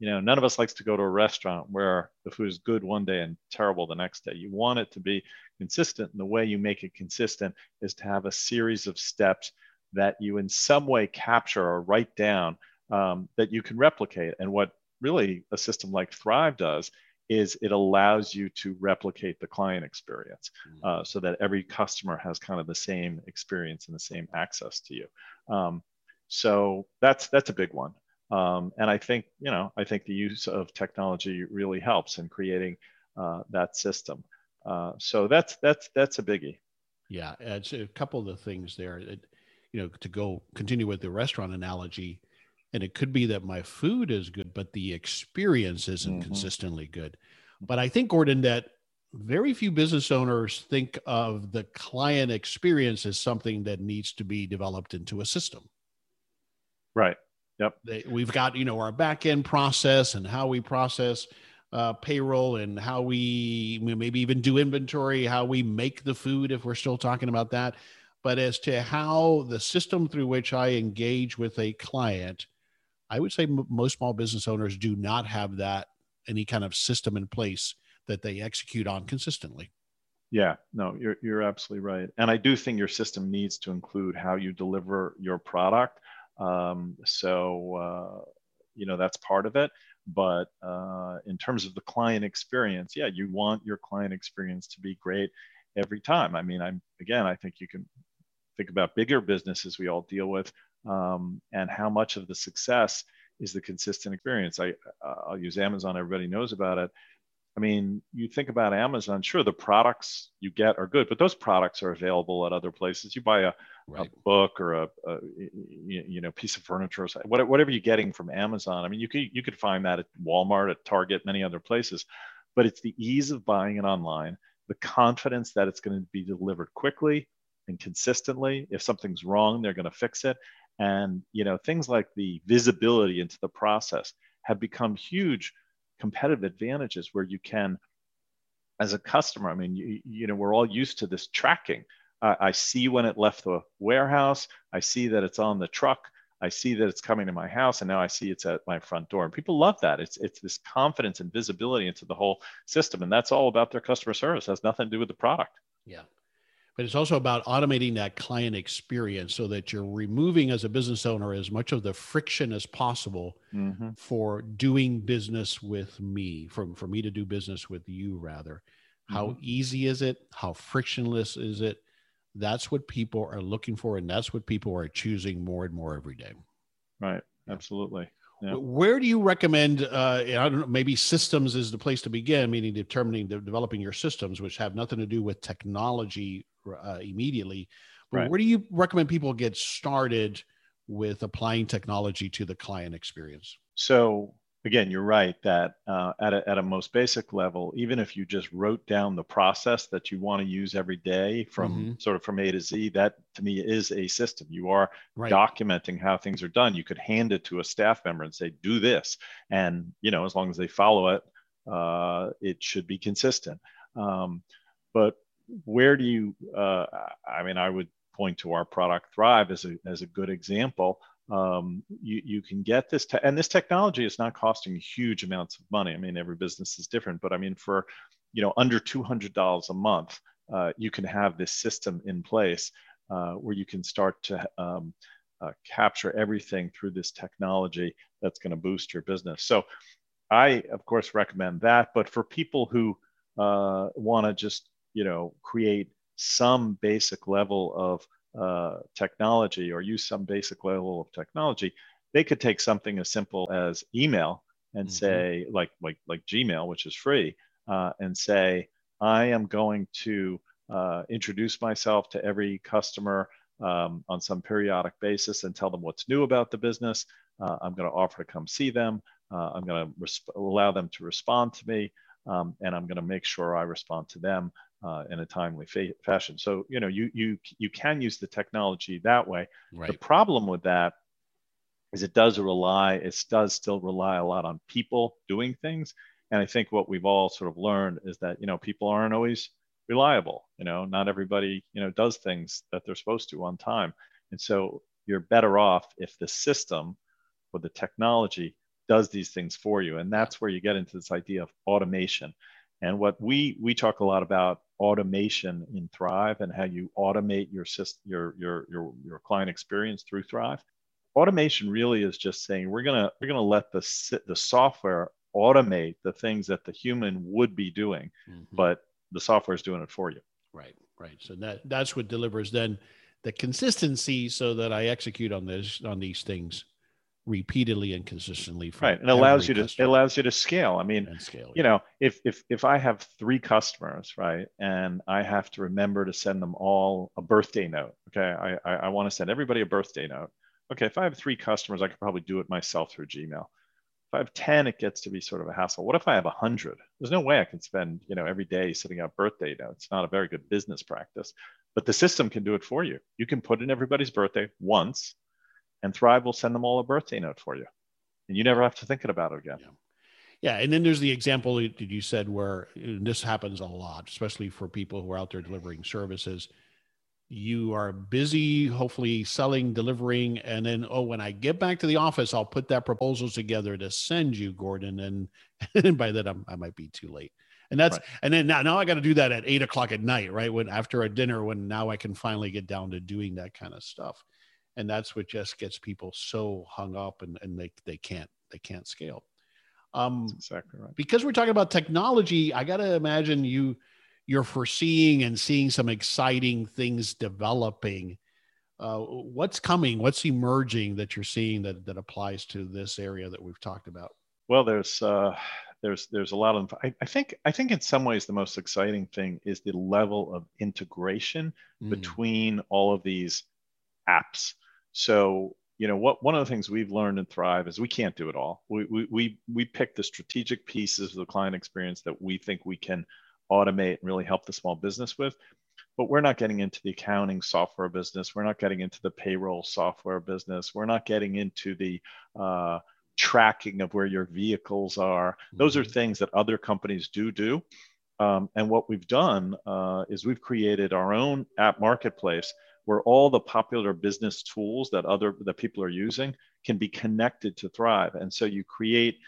You know, none of us likes to go to a restaurant where the food is good one day and terrible the next day. You want it to be consistent. And the way you make it consistent is to have a series of steps that you in some way capture or write down um, that you can replicate. And what really a system like Thryv does is it allows you to replicate the client experience uh, so that every customer has kind of the same experience and the same access to you. Um, so that's that's a big one. Um, and I think, you know, I think the use of technology really helps in creating uh, that system. Uh, so that's, that's, that's a biggie. Yeah. It's a couple of the things there, that, you know, to go continue with the restaurant analogy, and it could be that my food is good, but the experience isn't mm-hmm. consistently good. But I think, Gordon, that very few business owners think of the client experience as something that needs to be developed into a system. Right. Yep. They, we've got, you know, our back end process and how we process uh, payroll and how we maybe even do inventory, how we make the food if we're still talking about that. But as to how the system through which I engage with a client, I would say m- most small business owners do not have that, any kind of system in place that they execute on consistently. Yeah, no, you're, you're absolutely right. And I do think your system needs to include how you deliver your product. Um, so, uh, you know, that's part of it, but, uh, in terms of the client experience, yeah, you want your client experience to be great every time. I mean, I'm, again, I think you can think about bigger businesses we all deal with, um, and how much of the success is the consistent experience. I, I'll use Amazon. Everybody knows about it. I mean, you think about Amazon, sure, the products you get are good, but those products are available at other places. You buy a, right. a book or a, a you know piece of furniture, or whatever you're getting from Amazon. I mean, you could, you could find that at Walmart, at Target, many other places, but it's the ease of buying it online, the confidence that it's going to be delivered quickly and consistently. If something's wrong, they're going to fix it. And you know, things like the visibility into the process have become huge competitive advantages where you can, as a customer, I mean, you, you know, we're all used to this tracking. Uh, I see when it left the warehouse, I see that it's on the truck, I see that it's coming to my house, and now I see it's at my front door. And people love that. It's it's this confidence and visibility into the whole system. And that's all about their customer service. It has nothing to do with the product. Yeah. But it's also about automating that client experience so that you're removing, as a business owner, as much of the friction as possible mm-hmm. for doing business with me, from for me to do business with you, rather. Mm-hmm. How easy is it? How frictionless is it? That's what people are looking for, and that's what people are choosing more and more every day. Right. Absolutely. Yeah. Where do you recommend, uh, I don't know, maybe systems is the place to begin, meaning determining, de- developing your systems, which have nothing to do with technology uh, immediately. But right. Where do you recommend people get started with applying technology to the client experience? So again, you're right that uh, at, a, at a most basic level, even if you just wrote down the process that you want to use every day from mm-hmm. sort of from A to Z, that to me is a system. You are right. documenting how things are done. You could hand it to a staff member and say, do this. And, you know, as long as they follow it, uh, it should be consistent. Um, but where do you, uh, I mean, I would point to our product Thryv as a, as a good example. Um, you, you can get this, te- and this technology is not costing huge amounts of money. I mean, every business is different, but I mean, for, you know, under two hundred dollars a month, uh, you can have this system in place uh, where you can start to um, uh, capture everything through this technology that's going to boost your business. So I, of course, recommend that, but for people who uh, want to just, you know, create some basic level of uh, technology or use some basic level of technology, they could take something as simple as email and mm-hmm. say like, like, like Gmail, which is free, uh, and say, I am going to, uh, introduce myself to every customer, um, on some periodic basis and tell them what's new about the business. Uh, I'm going to offer to come see them. Uh, I'm going to res- allow them to respond to me. Um, and I'm going to make sure I respond to them Uh, in a timely fa- fashion. So, you know, you you you can use the technology that way. Right. The problem with that is it does rely, it does still rely a lot on people doing things. And I think what we've all sort of learned is that, you know, people aren't always reliable. You know, not everybody, you know, does things that they're supposed to on time. And so you're better off if the system or the technology does these things for you. And that's where you get into this idea of automation. And what we we talk a lot about automation in Thryv and how you automate your system, your your your your client experience through Thryv. Automation really is just saying we're gonna we're gonna let the the software automate the things that the human would be doing, mm-hmm. but the software is doing it for you. Right, right. So that that's what delivers then the consistency, so that I execute on this on these things repeatedly and consistently. Right, and allows you to customer. it allows you to scale. I mean, scale, you yeah. know, if if if I have three customers, right, and I have to remember to send them all a birthday note. Okay, I I, I want to send everybody a birthday note. Okay, if I have three customers, I could probably do it myself through Gmail. If I have ten, it gets to be sort of a hassle. What if I have one hundred? There's no way I can spend, you know, every day sending out birthday notes. It's not a very good business practice, but the system can do it for you. You can put in everybody's birthday once, and Thryv will send them all a birthday note for you, and you never have to think about it again. Yeah. Yeah, and then there's the example that you said where, and this happens a lot, especially for people who are out there delivering services. You are busy, hopefully selling, delivering, and then, oh, when I get back to the office, I'll put that proposal together to send you, Gordon. And, and by then, I'm, I might be too late. And that's, right. and then now, now I got to do that at eight o'clock at night, right? When after a dinner, when now I can finally get down to doing that kind of stuff. And that's what just gets people so hung up, and, and they, they can't, they can't scale. Um, that's exactly right. Because we're talking about technology, I got to imagine you, you're foreseeing and seeing some exciting things developing. Uh, what's coming? What's emerging that you're seeing that, that applies to this area that we've talked about? Well, there's uh, there's there's a lot of. I, I think I think in some ways the most exciting thing is the level of integration mm. between all of these apps. So you know what one of the things we've learned in Thryv is we can't do it all. We we we we pick the strategic pieces of the client experience that we think we can automate and really help the small business with, but we're not getting into the accounting software business. We're not getting into the payroll software business. We're not getting into the uh, tracking of where your vehicles are. Mm-hmm. Those are things that other companies do do. Um, and what we've done uh, is we've created our own app marketplace where all the popular business tools that other that people are using can be connected to Thryv. And so you create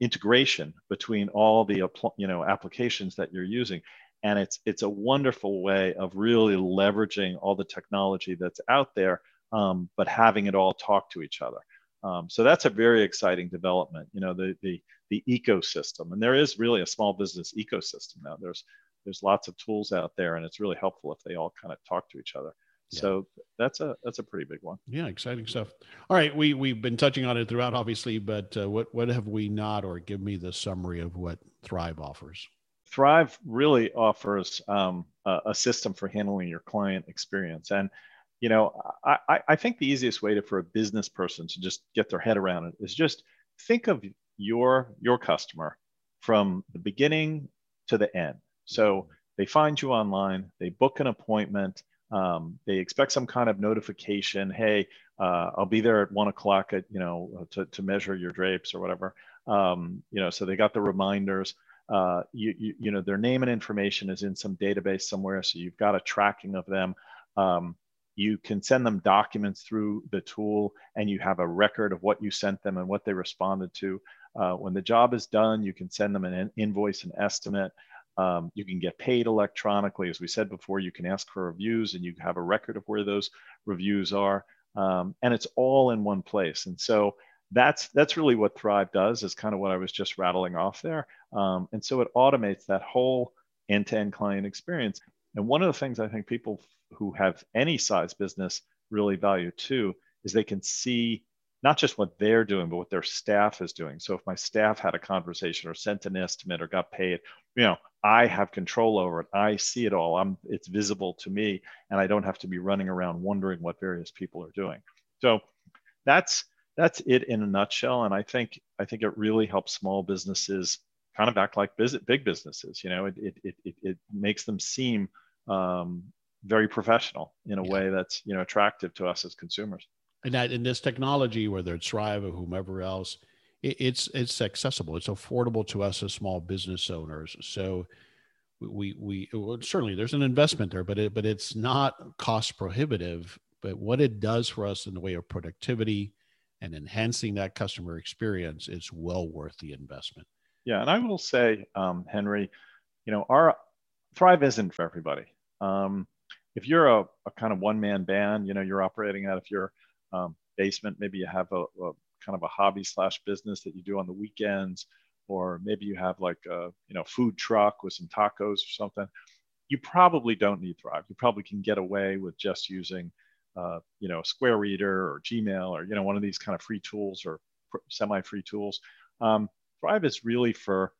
integration between all the you know applications that you're using, and it's it's a wonderful way of really leveraging all the technology that's out there, um, but having it all talk to each other. Um, so that's a very exciting development. You know, the the the ecosystem, and there is really a small business ecosystem now. There's there's lots of tools out there, and it's really helpful if they all kind of talk to each other. Yeah. So that's a that's a pretty big one. Yeah, exciting stuff. All right, we we've been touching on it throughout, obviously, but uh, what what have we not? Or give me the summary of what Thryv offers. Thryv really offers um, a, a system for handling your client experience, and you know, I I think the easiest way to, for a business person to just get their head around it is just think of your your customer from the beginning to the end. So they find you online, they book an appointment. Um, they expect some kind of notification. Hey, uh, I'll be there at one o'clock at, you know, to, to measure your drapes or whatever. Um, you know, so they got the reminders, uh, you, you, you know, their name and information is in some database somewhere. So you've got a tracking of them. Um, you can send them documents through the tool, and you have a record of what you sent them and what they responded to. Uh, when the job is done, you can send them an invoice and estimate. Um, you can get paid electronically. As we said before, you can ask for reviews, and you have a record of where those reviews are. Um, and it's all in one place. And so that's that's really what Thryv does, is kind of what I was just rattling off there. Um, and so it automates that whole end-to-end client experience. And one of the things I think people who have any size business really value too is they can see not just what they're doing, but what their staff is doing. So if my staff had a conversation or sent an estimate or got paid, you know, I have control over it. I see it all. I'm, it's visible to me, and I don't have to be running around wondering what various people are doing. So that's that's it in a nutshell. And I think I think it really helps small businesses kind of act like big businesses. You know, it it it it, it makes them seem um, very professional in a yeah. way that's you know attractive to us as consumers. And that in this technology, whether it's Thryv or whomever else, it, it's it's accessible. It's affordable to us as small business owners. So we we well, certainly there's an investment there, but it but it's not cost prohibitive. But what it does for us in the way of productivity and enhancing that customer experience is well worth the investment. Yeah, and I will say, um, Henry, you know, our Thryv isn't for everybody. Um, if you're a, a kind of one-man band, you know, you're operating out of your um, basement, maybe you have a, a kind of a hobby slash business that you do on the weekends, or maybe you have like a, you know, food truck with some tacos or something, you probably don't need Thryv. You probably can get away with just using, uh, you know, Square Reader or Gmail or, you know, one of these kind of free tools or semi-free tools. Um, Thryv is really for,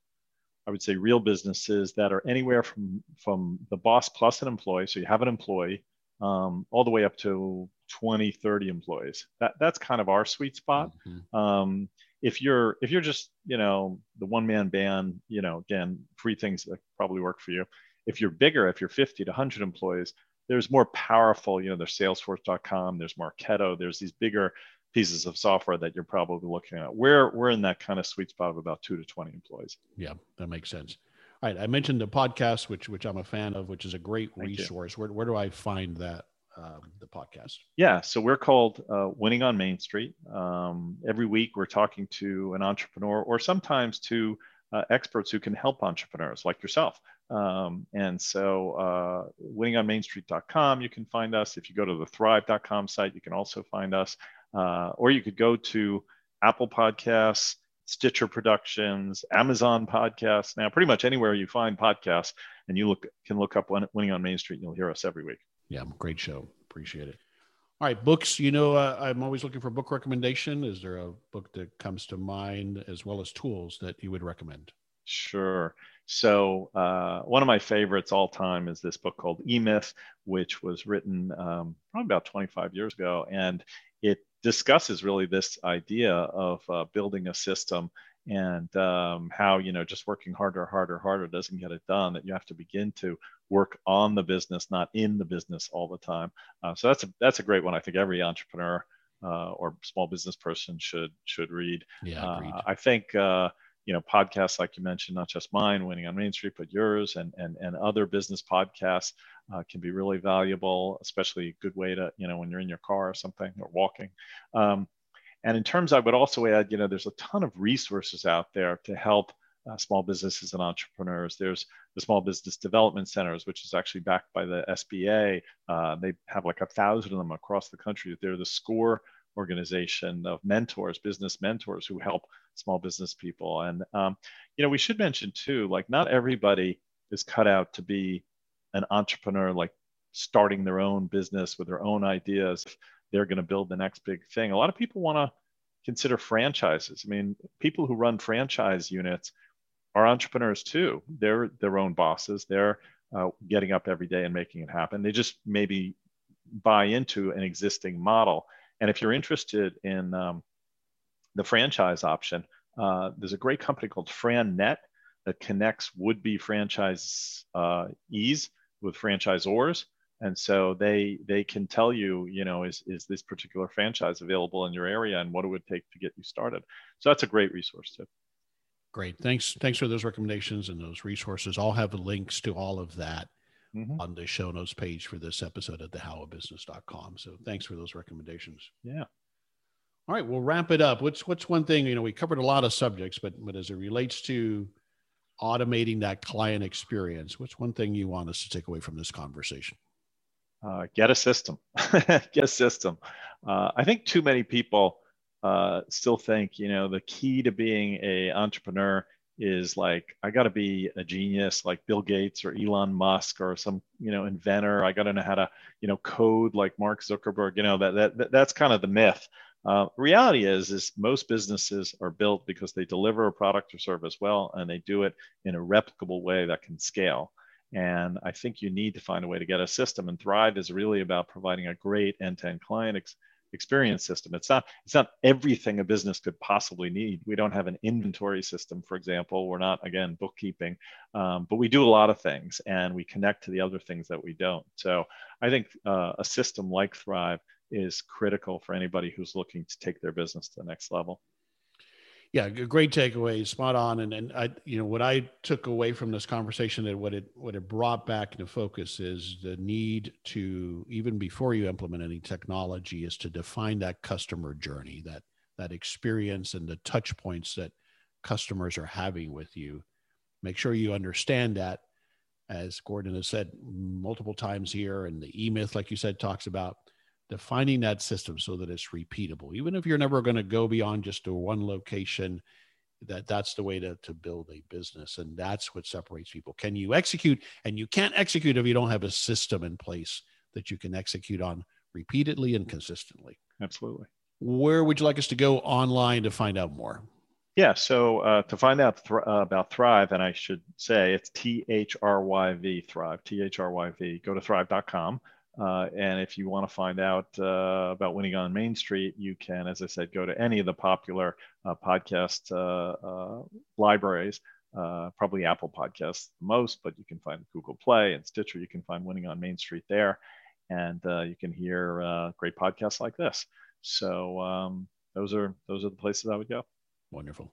I would say, real businesses that are anywhere from, from the boss plus an employee. So you have an employee um, all the way up to twenty, thirty employees. That, that's kind of our sweet spot. Mm-hmm. Um, if you're, if you're just, you know, the one man band, you know, again, free things that probably work for you. If you're bigger, if you're fifty to a hundred employees, there's more powerful, you know, there's Salesforce dot com, there's Marketo, there's these bigger pieces of software that you're probably looking at. We're, we're in that kind of sweet spot of about two to twenty employees. Yeah, that makes sense. All right. I mentioned the podcast, which, which I'm a fan of, which is a great Thank resource. You. Where, where do I find that? Um, the podcast. Yeah. So we're called uh, Winning on Main Street. Um, every week we're talking to an entrepreneur or sometimes to uh, experts who can help entrepreneurs like yourself. Um, and so uh, winning on main street dot com, you can find us. If you go to the thryv dot com site, you can also find us. Uh, or you could go to Apple Podcasts, Stitcher Productions, Amazon Podcasts. Now, pretty much anywhere you find podcasts and you look can look up Winning on Main Street and you'll hear us every week. Yeah, great show. Appreciate it. All right, books. You know, uh, I'm always looking for book recommendation. Is there a book that comes to mind as well as tools that you would recommend? Sure. So uh, one of my favorites all time is this book called E-Myth, which was written um, probably about twenty-five years ago. And it discusses really this idea of uh, building a system and um, how, you know, just working harder, harder, harder doesn't get it done, that you have to begin to work on the business, not in the business all the time. Uh, so that's a, that's a great one. I think every entrepreneur uh, or small business person should should read. Yeah, uh, I think, uh, you know, podcasts like you mentioned, not just mine, Winning on Main Street, but yours and and, and other business podcasts uh, can be really valuable, especially a good way to, you know, when you're in your car or something or walking. Um, And in terms, I would also add, you know, there's a ton of resources out there to help uh, small businesses and entrepreneurs. There's the Small Business Development Centers, which is actually backed by the S B A. Uh, they have like a thousand of them across the country. They're the SCORE organization of mentors, business mentors who help small business people. And, um, you know, we should mention too, like not everybody is cut out to be an entrepreneur, like starting their own business with their own ideas. They're going to build the next big thing. A lot of people want to consider franchises. I mean, people who run franchise units are entrepreneurs too. They're their own bosses. They're uh, getting up every day and making it happen. They just maybe buy into an existing model. And if you're interested in um, the franchise option, uh, there's a great company called FranNet that connects would-be franchisees uh, with franchisors. And so they they can tell you, you know, is, is this particular franchise available in your area and what it would take to get you started? So that's a great resource too. Great. Thanks. Thanks for those recommendations and those resources. I'll have links to all of that mm-hmm. on the show notes page for this episode at the how of business dot com. So thanks for those recommendations. Yeah. All right. We'll wrap it up. What's, what's one thing, you know, we covered a lot of subjects, but, but as it relates to automating that client experience, what's one thing you want us to take away from this conversation? Uh, get a system, get a system. Uh, I think too many people uh, still think, you know, the key to being a entrepreneur is like, I got to be a genius like Bill Gates or Elon Musk or some, you know, inventor. I got to know how to, you know, code like Mark Zuckerberg, you know, that, that, that that's kind of the myth. Uh, reality is, is most businesses are built because they deliver a product or service well, and they do it in a replicable way that can scale. And I think you need to find a way to get a system. And Thryv is really about providing a great end-to-end client ex- experience system. It's not, it's not everything a business could possibly need. We don't have an inventory system, for example. We're not, again, bookkeeping. Um, but we do a lot of things, and we connect to the other things that we don't. So I think uh, a system like Thryv is critical for anybody who's looking to take their business to the next level. Yeah, great takeaway, spot on. And and I, you know, what I took away from this conversation and what it what it brought back into focus is the need to, even before you implement any technology, is to define that customer journey, that that experience and the touch points that customers are having with you. Make sure you understand that, as Gordon has said multiple times here, and the E-Myth, like you said, talks about defining that system so that it's repeatable. Even if you're never going to go beyond just to one location, that that's the way to, to build a business. And that's what separates people. Can you execute? And you can't execute if you don't have a system in place that you can execute on repeatedly and consistently. Absolutely. Where would you like us to go online to find out more? Yeah, so uh, to find out th- uh, about Thryv, and I should say it's T H R Y V, Thryv, T H R Y V, go to thryv dot com. Uh, and if you want to find out uh, about Winning on Main Street, you can, as I said, go to any of the popular uh, podcast uh, uh, libraries, uh, probably Apple Podcasts the most, but you can find Google Play and Stitcher. You can find Winning on Main Street there, and uh, you can hear uh, great podcasts like this. So um, those are those are the places I would go. Wonderful.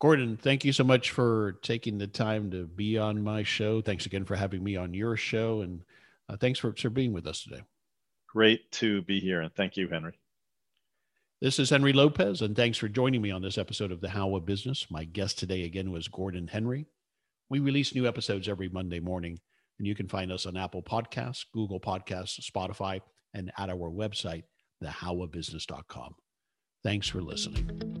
Gordon, thank you so much for taking the time to be on my show. Thanks again for having me on your show. And uh, thanks for, for being with us today. Great to be here. And thank you, Henry. This is Henry Lopez, and thanks for joining me on this episode of The How of Business. My guest today again was Gordon Henry. We release new episodes every Monday morning, and you can find us on Apple Podcasts, Google Podcasts, Spotify, and at our website, the how of business dot com. Thanks for listening.